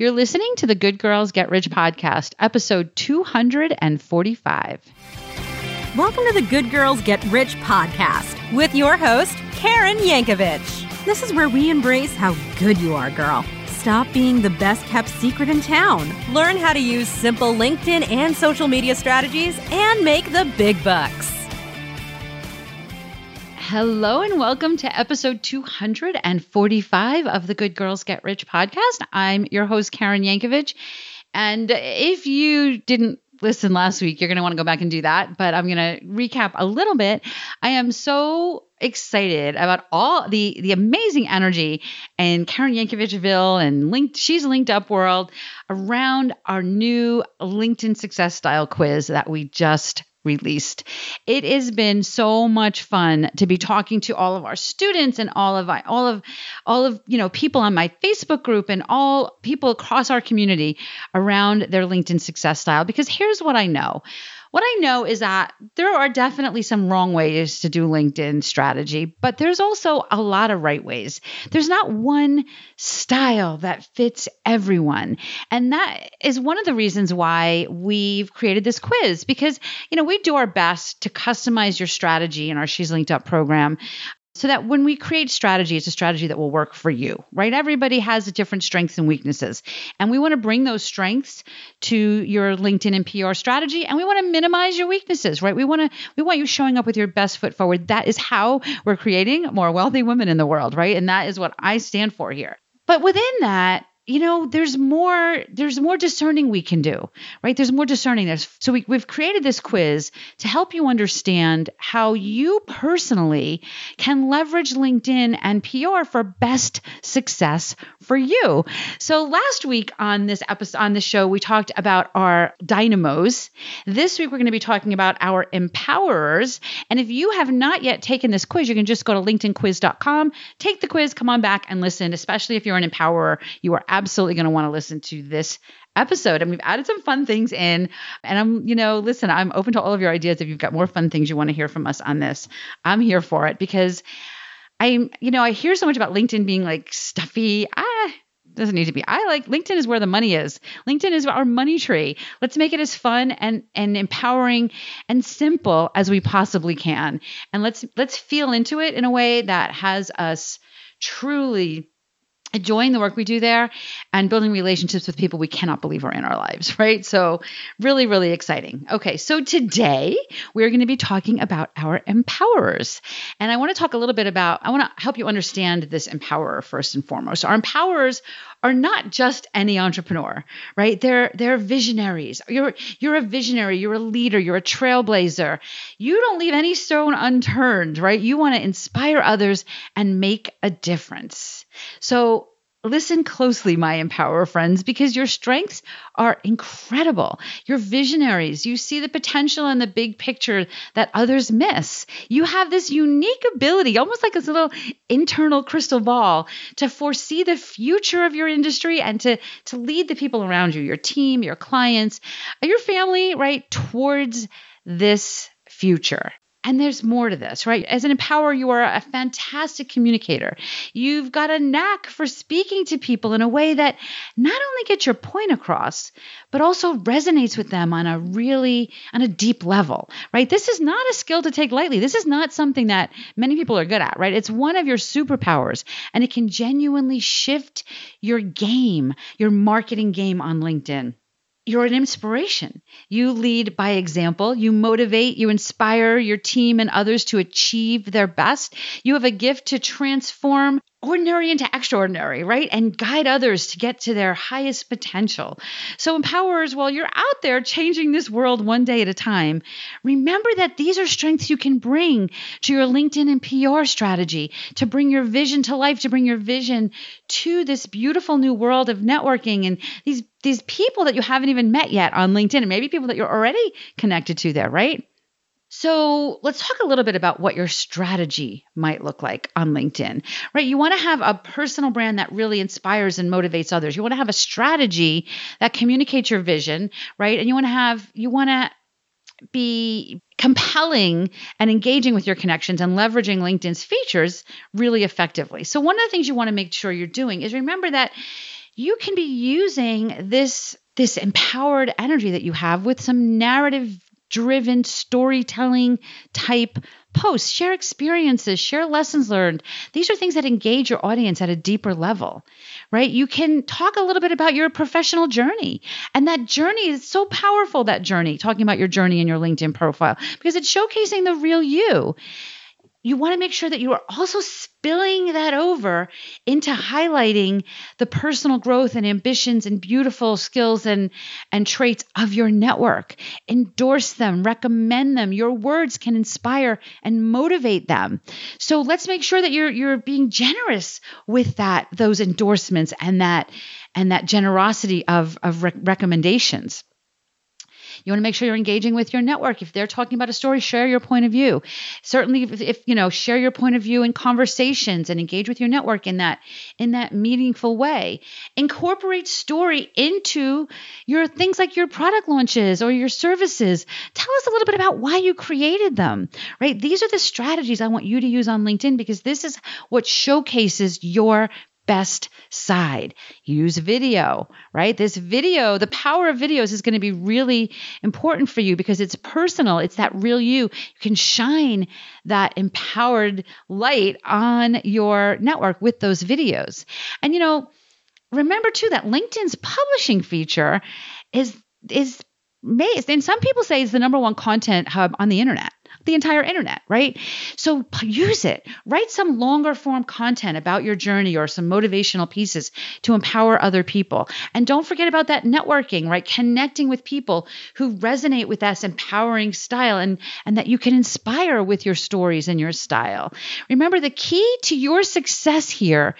You're listening to the Good Girls Get Rich Podcast, episode 245. Welcome to the Good Girls Get Rich Podcast with your host, Karen Yankovich. This is where we embrace how good you are, girl. Stop being the best kept secret in town. Learn how to use simple LinkedIn and social media strategies and make the big bucks. Hello and welcome to episode 245 of the Good Girls Get Rich Podcast. I'm your host, Karen Yankovich. And if you didn't listen last week, you're going to want to go back and do that. But I'm going to recap a little bit. I am so excited about all the amazing energy in Karen Yankovichville and She's Linked Up world around our new LinkedIn success style quiz that we just released. It has been so much fun to be talking to all of our students and all of people on my Facebook group and all people across our community around their LinkedIn success style. Because here's what I know. What I know is that there are definitely some wrong ways to do LinkedIn strategy, but there's also a lot of right ways. There's not one style that fits everyone. And that is one of the reasons why we've created this quiz, because, we do our best to customize your strategy in our She's Linked Up program, so that when we create strategy, it's a strategy that will work for you, right? Everybody has different strengths and weaknesses. And we want to bring those strengths to your LinkedIn and PR strategy. And we want to minimize your weaknesses, right? We want you showing up with your best foot forward. That is how we're creating more wealthy women in the world, right? And that is what I stand for here. But within that, there's more discerning we can do, right? There's more discerning. So we've created this quiz to help you understand how you personally can leverage LinkedIn and PR for best success for you. So last week on this episode, on the show, we talked about our dynamos. This week, we're going to be talking about our empowerers. And if you have not yet taken this quiz, you can just go to linkedinquiz.com, take the quiz, come on back and listen, especially if you're an empowerer, you are absolutely going to want to listen to this episode. And we've added some fun things in. And I'm open to all of your ideas. If you've got more fun things you want to hear from us on this, I'm here for it, because I hear so much about LinkedIn being like stuffy. Doesn't need to be. LinkedIn is where the money is. LinkedIn is our money tree. Let's make it as fun and empowering and simple as we possibly can. And let's feel into it in a way that has us truly enjoying the work we do there and building relationships with people we cannot believe are in our lives, right? So really, really exciting. Okay, so today we're going to be talking about our empowerers. And I want to help you understand this empowerer first and foremost. Our empowerers are not just any entrepreneur, right? They're visionaries. You're a visionary. You're a leader. You're a trailblazer. You don't leave any stone unturned, right? You want to inspire others and make a difference. So listen closely, my empower friends, because your strengths are incredible. You're visionaries. You see the potential in the big picture that others miss. You have this unique ability, almost like this little internal crystal ball, to foresee the future of your industry and to lead the people around you, your team, your clients, your family, right, towards this future. And there's more to this, right? As an empowerer, you are a fantastic communicator. You've got a knack for speaking to people in a way that not only gets your point across, but also resonates with them on a deep level, right? This is not a skill to take lightly. This is not something that many people are good at, right? It's one of your superpowers, and it can genuinely shift your game, your marketing game on LinkedIn. You're an inspiration. You lead by example. You motivate, you inspire your team and others to achieve their best. You have a gift to transform ordinary into extraordinary, right? And guide others to get to their highest potential. So empowerers, while you're out there changing this world one day at a time, remember that these are strengths you can bring to your LinkedIn and PR strategy to bring your vision to life, to bring your vision to this beautiful new world of networking and these people that you haven't even met yet on LinkedIn, and maybe people that you're already connected to there, right? So let's talk a little bit about what your strategy might look like on LinkedIn, right? You want to have a personal brand that really inspires and motivates others. You want to have a strategy that communicates your vision, right? And you want to be compelling and engaging with your connections and leveraging LinkedIn's features really effectively. So one of the things you want to make sure you're doing is remember that you can be using this empowered energy that you have with some narrative-driven storytelling type posts. Share experiences, share lessons learned. These are things that engage your audience at a deeper level, right? You can talk a little bit about your professional journey. And that journey is so powerful, that journey, talking about your journey in your LinkedIn profile, because it's showcasing the real you. You want to make sure that you are also spilling that over into highlighting the personal growth and ambitions and beautiful skills and traits of your network. Endorse them, recommend them. Your words can inspire and motivate them. So let's make sure that you're being generous with that, those endorsements and that generosity of recommendations. You want to make sure you're engaging with your network. If they're talking about a story, share your point of view. Certainly, if share your point of view in conversations and engage with your network in that meaningful way. Incorporate story into your things like your product launches or your services. Tell us a little bit about why you created them, right? These are the strategies I want you to use on LinkedIn, because this is what showcases your best side. Use video, right? This video, the power of videos is going to be really important for you because it's personal. It's that real you. You can shine that empowered light on your network with those videos. And, remember too that LinkedIn's publishing feature is and some people say it's the number one content hub on the internet, the entire internet, right? So use it. Write some longer form content about your journey or some motivational pieces to empower other people. And don't forget about that networking, right? Connecting with people who resonate with that empowering style and that you can inspire with your stories and your style. Remember, the key to your success here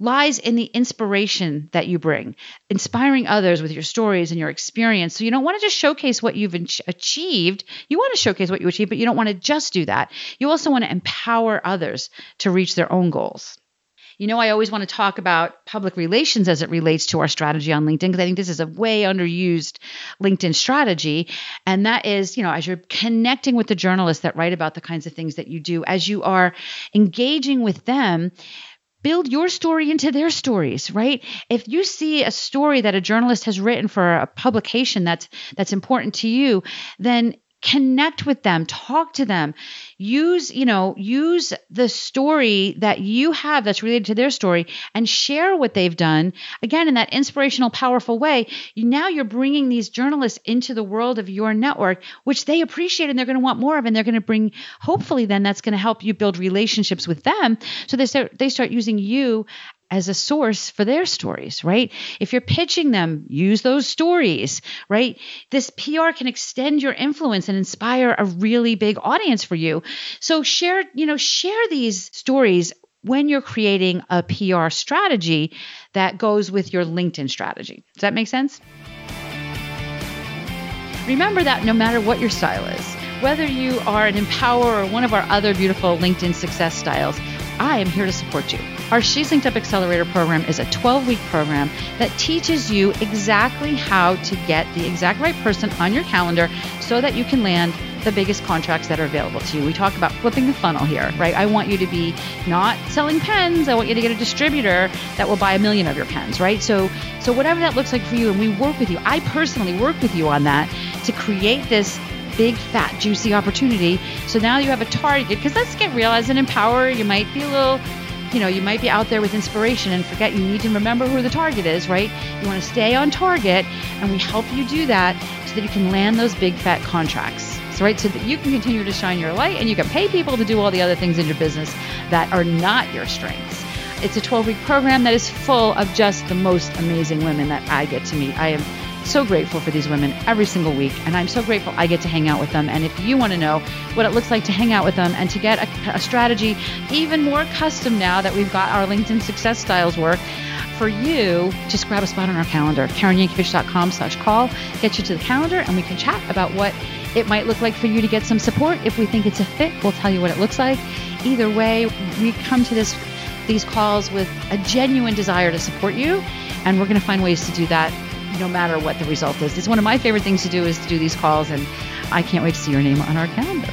lies in the inspiration that you bring, inspiring others with your stories and your experience. So you don't want to just showcase what you've achieved. You want to showcase what you achieved, but you don't want to just do that. You also want to empower others to reach their own goals. I always want to talk about public relations as it relates to our strategy on LinkedIn, because I think this is a way underused LinkedIn strategy. And that is, as you're connecting with the journalists that write about the kinds of things that you do, as you are engaging with them, build your story into their stories, right? If you see a story that a journalist has written for a publication that's important to you, then connect with them, talk to them, use the story that you have that's related to their story and share what they've done. Again, in that inspirational, powerful way, now you're bringing these journalists into the world of your network, which they appreciate and they're going to want more of, and they're going to bring, hopefully then that's going to help you build relationships with them so they start using you as a source for their stories, right? If you're pitching them, use those stories, right? This PR can extend your influence and inspire a really big audience for you. So share these stories when you're creating a PR strategy that goes with your LinkedIn strategy. Does that make sense? Remember that no matter what your style is, whether you are an empower or one of our other beautiful LinkedIn success styles, I am here to support you. Our She's Linked Up Accelerator program is a 12-week program that teaches you exactly how to get the exact right person on your calendar so that you can land the biggest contracts that are available to you. We talk about flipping the funnel here, right? I want you to be not selling pens. I want you to get a distributor that will buy 1 million of your pens, right? So whatever that looks like for you, and we work with you. I personally work with you on that to create this big, fat, juicy opportunity. So now you have a target, because let's get real, as an empowerer, you might be a little... you might be out there with inspiration and forget you need to remember who the target is, right? You want to stay on target, and we help you do that so that you can land those big fat contracts, right? So that you can continue to shine your light and you can pay people to do all the other things in your business that are not your strengths. It's a 12-week program that is full of just the most amazing women that I get to meet. I am so grateful for these women every single week, and I'm so grateful I get to hang out with them. And if you want to know what it looks like to hang out with them and to get a strategy even more custom now that we've got our LinkedIn success styles work for you, just grab a spot on our calendar, KarenYankovich.com/call, get you to the calendar, and we can chat about what it might look like for you to get some support. If we think it's a fit, we'll tell you what it looks like. Either way, we come to these calls with a genuine desire to support you, and we're going to find ways to do that no matter what the result is. It's one of my favorite things to do, is to do these calls, and I can't wait to see your name on our calendar.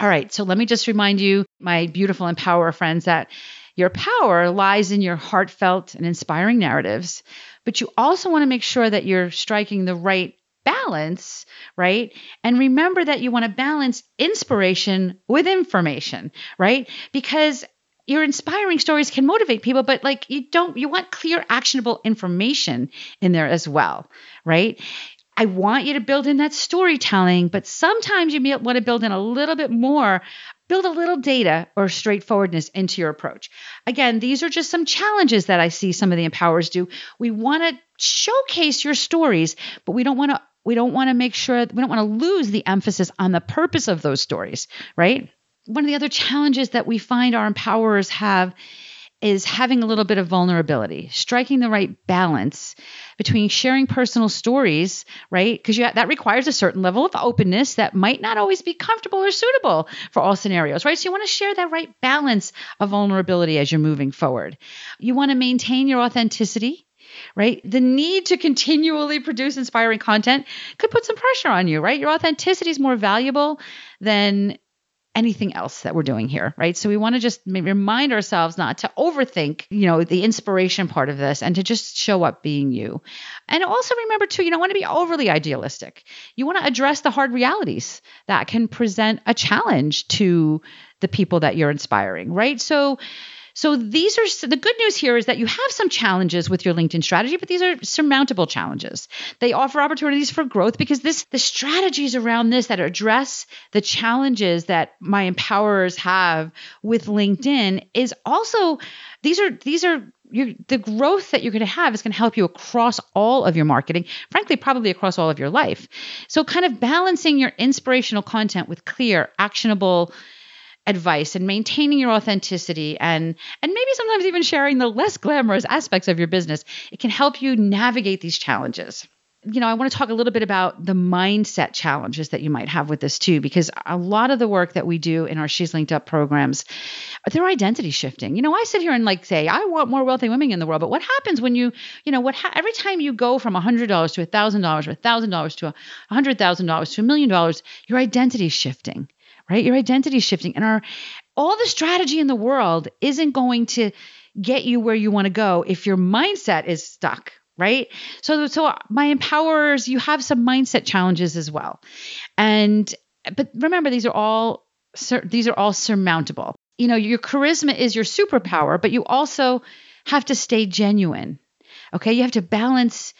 All right, so let me just remind you, my beautiful Empower friends, that Your power lies in your heartfelt and inspiring narratives, but you also want to make sure that you're striking the right balance, right? And remember that you want to balance inspiration with information, right? Because your inspiring stories can motivate people, but like you want clear, actionable information in there as well, right? I want you to build in that storytelling, but sometimes you may want to build in a little bit more, build a little data or straightforwardness into your approach. Again, these are just some challenges that I see some of the empowerers do. We want to showcase your stories, but we don't want to lose the emphasis on the purpose of those stories, right? One of the other challenges that we find our empowerers have is having a little bit of vulnerability, striking the right balance between sharing personal stories, right? Because that requires a certain level of openness that might not always be comfortable or suitable for all scenarios, right? So you want to share that right balance of vulnerability as you're moving forward. You want to maintain your authenticity, right? The need to continually produce inspiring content could put some pressure on you, right? Your authenticity is more valuable than anything else that we're doing here, right? So we want to just remind ourselves not to overthink, the inspiration part of this and to just show up being you. And also remember too, you don't want to be overly idealistic. You want to address the hard realities that can present a challenge to the people that you're inspiring, right? So these are the good news here is that you have some challenges with your LinkedIn strategy, but these are surmountable challenges. They offer opportunities for growth because the strategies around this that address the challenges that my empowerers have with LinkedIn is also the growth that you're going to have is going to help you across all of your marketing, frankly, probably across all of your life. So kind of balancing your inspirational content with clear, actionable advice and maintaining your authenticity and maybe sometimes even sharing the less glamorous aspects of your business, it can help you navigate these challenges. I want to talk a little bit about the mindset challenges that you might have with this too, because a lot of the work that we do in our She's Linked Up programs, they're identity shifting. I sit here and say, I want more wealthy women in the world, but what happens when every time you go from $100 to $1,000 or $1,000 to $100,000 to $1,000,000, your identity is shifting. Right? Your identity is shifting and all the strategy in the world isn't going to get you where you want to go if your mindset is stuck, right? So my empowerers, you have some mindset challenges as well. But remember, these are all surmountable. Your charisma is your superpower, but you also have to stay genuine. Okay? You have to balance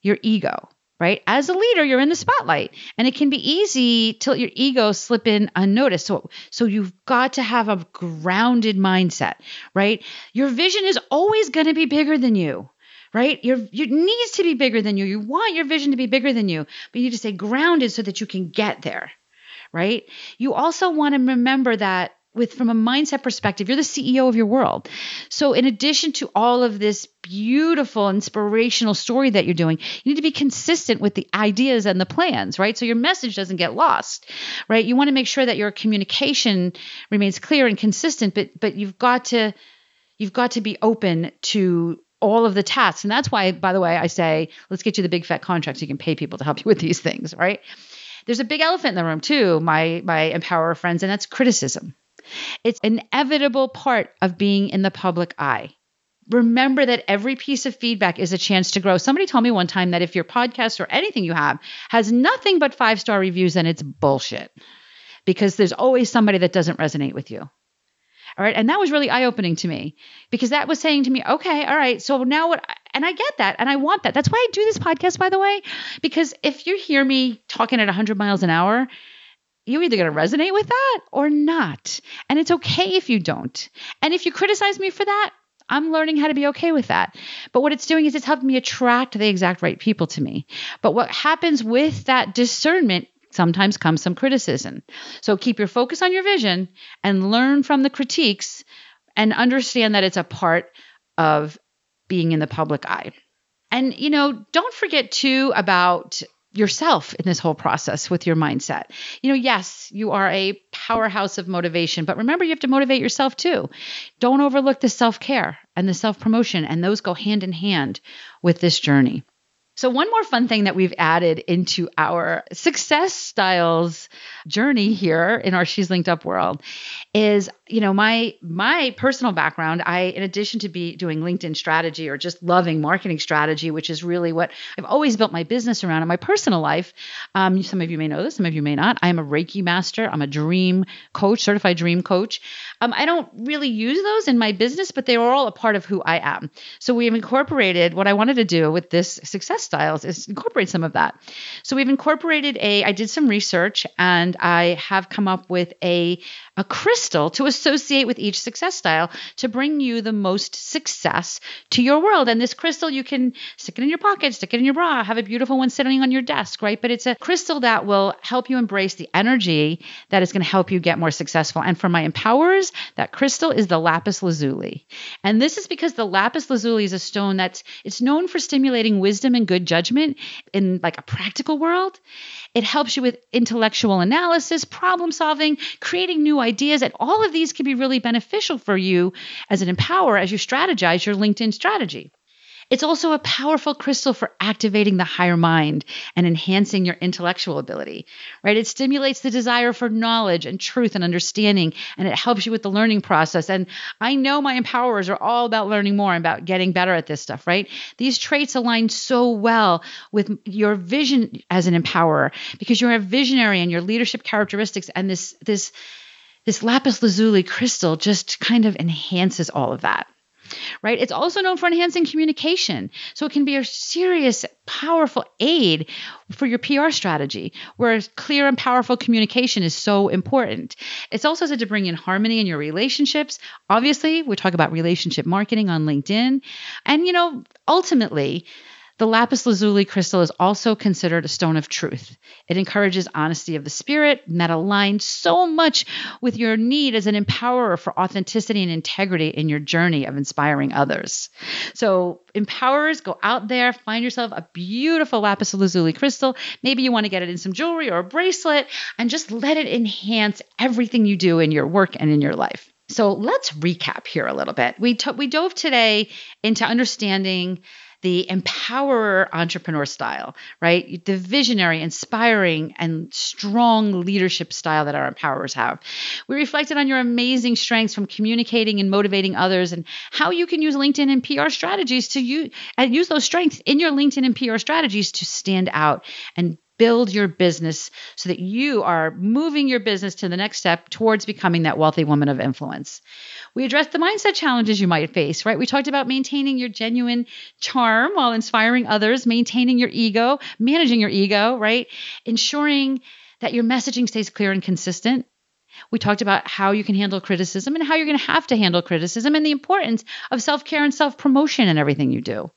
your ego. Right? As a leader, you're in the spotlight and it can be easy to let your ego slip in unnoticed. So you've got to have a grounded mindset, right? Your vision is always going to be bigger than you, right? Your needs to be bigger than you. You want your vision to be bigger than you, but you need to stay grounded so that you can get there, right? You also want to remember that from a mindset perspective, you're the CEO of your world. So in addition to all of this beautiful, inspirational story that you're doing, you need to be consistent with the ideas and the plans, right? So your message doesn't get lost, right? You want to make sure that your communication remains clear and consistent, but you've got to be open to all of the tasks. And that's why, by the way, I say, let's get you the big fat contracts. You can pay people to help you with these things, right? There's a big elephant in the room too, my empowerer friends, and that's criticism. It's an inevitable part of being in the public eye. Remember that every piece of feedback is a chance to grow. Somebody told me one time that if your podcast or anything you have has nothing but 5-star reviews, then it's bullshit because there's always somebody that doesn't resonate with you. All right. And that was really eye-opening to me because that was saying to me, okay, all right. So now and I get that and I want that. That's why I do this podcast, by the way, because if you hear me talking at 100 miles an hour, you're either going to resonate with that or not. And it's okay if you don't. And if you criticize me for that, I'm learning how to be okay with that. But what it's doing is it's helping me attract the exact right people to me. But what happens with that discernment sometimes comes some criticism. So keep your focus on your vision and learn from the critiques and understand that it's a part of being in the public eye. And, don't forget too about yourself in this whole process with your mindset. Yes, you are a powerhouse of motivation, but remember you have to motivate yourself too. Don't overlook the self-care and the self-promotion, and those go hand in hand with this journey. So one more fun thing that we've added into our success styles journey here in our She's Linked Up world is you know, my personal background, in addition to doing LinkedIn strategy or just loving marketing strategy, which is really what I've always built my business around in my personal life. Some of you may know this, some of you may not. I am a Reiki master. I'm a dream coach, certified dream coach. I don't really use those in my business, but they are all a part of who I am. So we have incorporated what I wanted to do with this success styles is incorporate some of that. So we've incorporated I did some research and I have come up with a crystal to associate with each success style to bring you the most success to your world. And this crystal, you can stick it in your pocket, stick it in your bra, have a beautiful one sitting on your desk, right? But it's a crystal that will help you embrace the energy that is going to help you get more successful. And for my empowerers, that crystal is the lapis lazuli. And this is because the lapis lazuli is a stone it's known for stimulating wisdom and good judgment in like a practical world. It helps you with intellectual analysis, problem solving, creating new ideas, and all of these can be really beneficial for you as an empowerer as you strategize your LinkedIn strategy. It's also a powerful crystal for activating the higher mind and enhancing your intellectual ability, right? It stimulates the desire for knowledge and truth and understanding, and it helps you with the learning process. And I know my empowerers are all about learning more, about getting better at this stuff, right? These traits align so well with your vision as an empowerer because you're a visionary and your leadership characteristics and this lapis lazuli crystal just kind of enhances all of that. Right? It's also known for enhancing communication. So it can be a serious, powerful aid for your PR strategy, where clear and powerful communication is so important. It's also said to bring in harmony in your relationships. Obviously, we talk about relationship marketing on LinkedIn. And, ultimately, the lapis lazuli crystal is also considered a stone of truth. It encourages honesty of the spirit, and that aligns so much with your need as an empowerer for authenticity and integrity in your journey of inspiring others. So empowerers, go out there, find yourself a beautiful lapis lazuli crystal. Maybe you want to get it in some jewelry or a bracelet, and just let it enhance everything you do in your work and in your life. So let's recap here a little bit. We dove today into understanding the empowerer entrepreneur style, right? The visionary, inspiring, and strong leadership style that our empowerers have. We reflected on your amazing strengths from communicating and motivating others and how you can use LinkedIn and PR strategies to use those strengths in your LinkedIn and PR strategies to stand out and build your business so that you are moving your business to the next step towards becoming that wealthy woman of influence. We addressed the mindset challenges you might face, right? We talked about maintaining your genuine charm while inspiring others, maintaining your ego, managing your ego, right? Ensuring that your messaging stays clear and consistent. We talked about how you can handle criticism and how you're going to have to handle criticism and the importance of self-care and self-promotion in everything you do.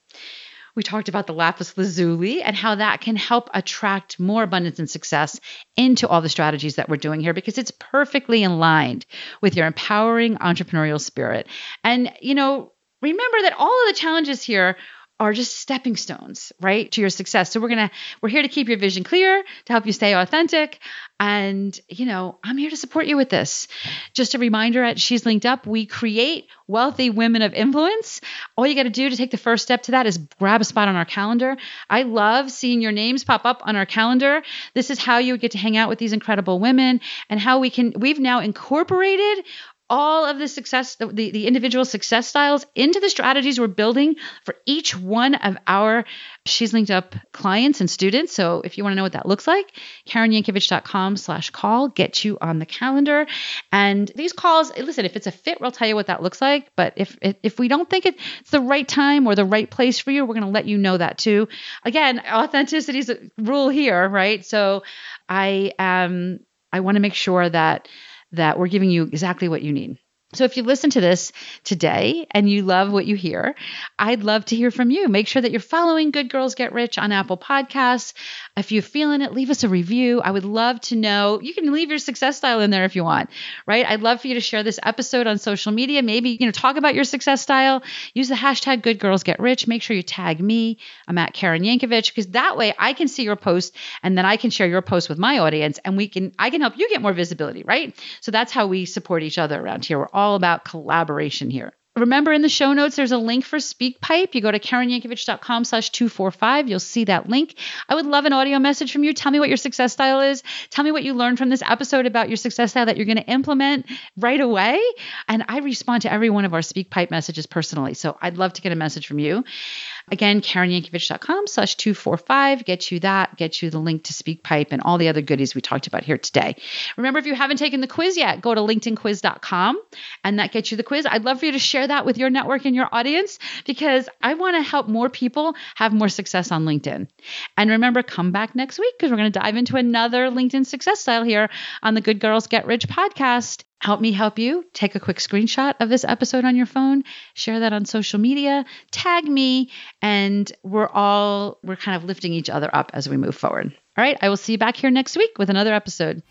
We talked about the lapis lazuli and how that can help attract more abundance and success into all the strategies that we're doing here because it's perfectly aligned with your empowering entrepreneurial spirit. And, remember that all of the challenges here are just stepping stones, right, to your success. So we're here to keep your vision clear, to help you stay authentic. And, I'm here to support you with this. Just a reminder at She's Linked Up, we create wealthy women of influence. All you got to do to take the first step to that is grab a spot on our calendar. I love seeing your names pop up on our calendar. This is how you get to hang out with these incredible women and how we've now incorporated all of the success, the individual success styles into the strategies we're building for each one of our She's Linked Up clients and students. So if you want to know what that looks like, KarenYankovich.com/call gets you on the calendar. And these calls, listen, if it's a fit, we'll tell you what that looks like. But if we don't think it's the right time or the right place for you, we're going to let you know that too. Again, authenticity is a rule here, right? So I want to make sure that we're giving you exactly what you need. So if you listen to this today and you love what you hear, I'd love to hear from you. Make sure that you're following Good Girls Get Rich on Apple Podcasts. If you're feeling it, leave us a review. I would love to know. You can leave your success style in there if you want, right? I'd love for you to share this episode on social media. Maybe, talk about your success style. Use the hashtag Good Girls Get Rich. Make sure you tag me. I'm at Karen Yankovich because that way I can see your post and then I can share your post with my audience and I can help you get more visibility, right? So that's how we support each other around here. We're all about collaboration here. Remember, in the show notes, there's a link for Speakpipe. You go to KarenYankovich.com/245. You'll see that link. I would love an audio message from you. Tell me what your success style is. Tell me what you learned from this episode about your success style that you're going to implement right away. And I respond to every one of our Speakpipe messages personally. So I'd love to get a message from you. Again, KarenYankovich.com/245. Get you that, get you the link to Speakpipe and all the other goodies we talked about here today. Remember, if you haven't taken the quiz yet, go to LinkedInquiz.com and that gets you the quiz. I'd love for you to share that with your network and your audience, because I want to help more people have more success on LinkedIn. And remember, come back next week because we're going to dive into another LinkedIn success style here on the Good Girls Get Rich podcast. Help me help you. Take a quick screenshot of this episode on your phone, share that on social media, tag me, and we're kind of lifting each other up as we move forward. All right. I will see you back here next week with another episode.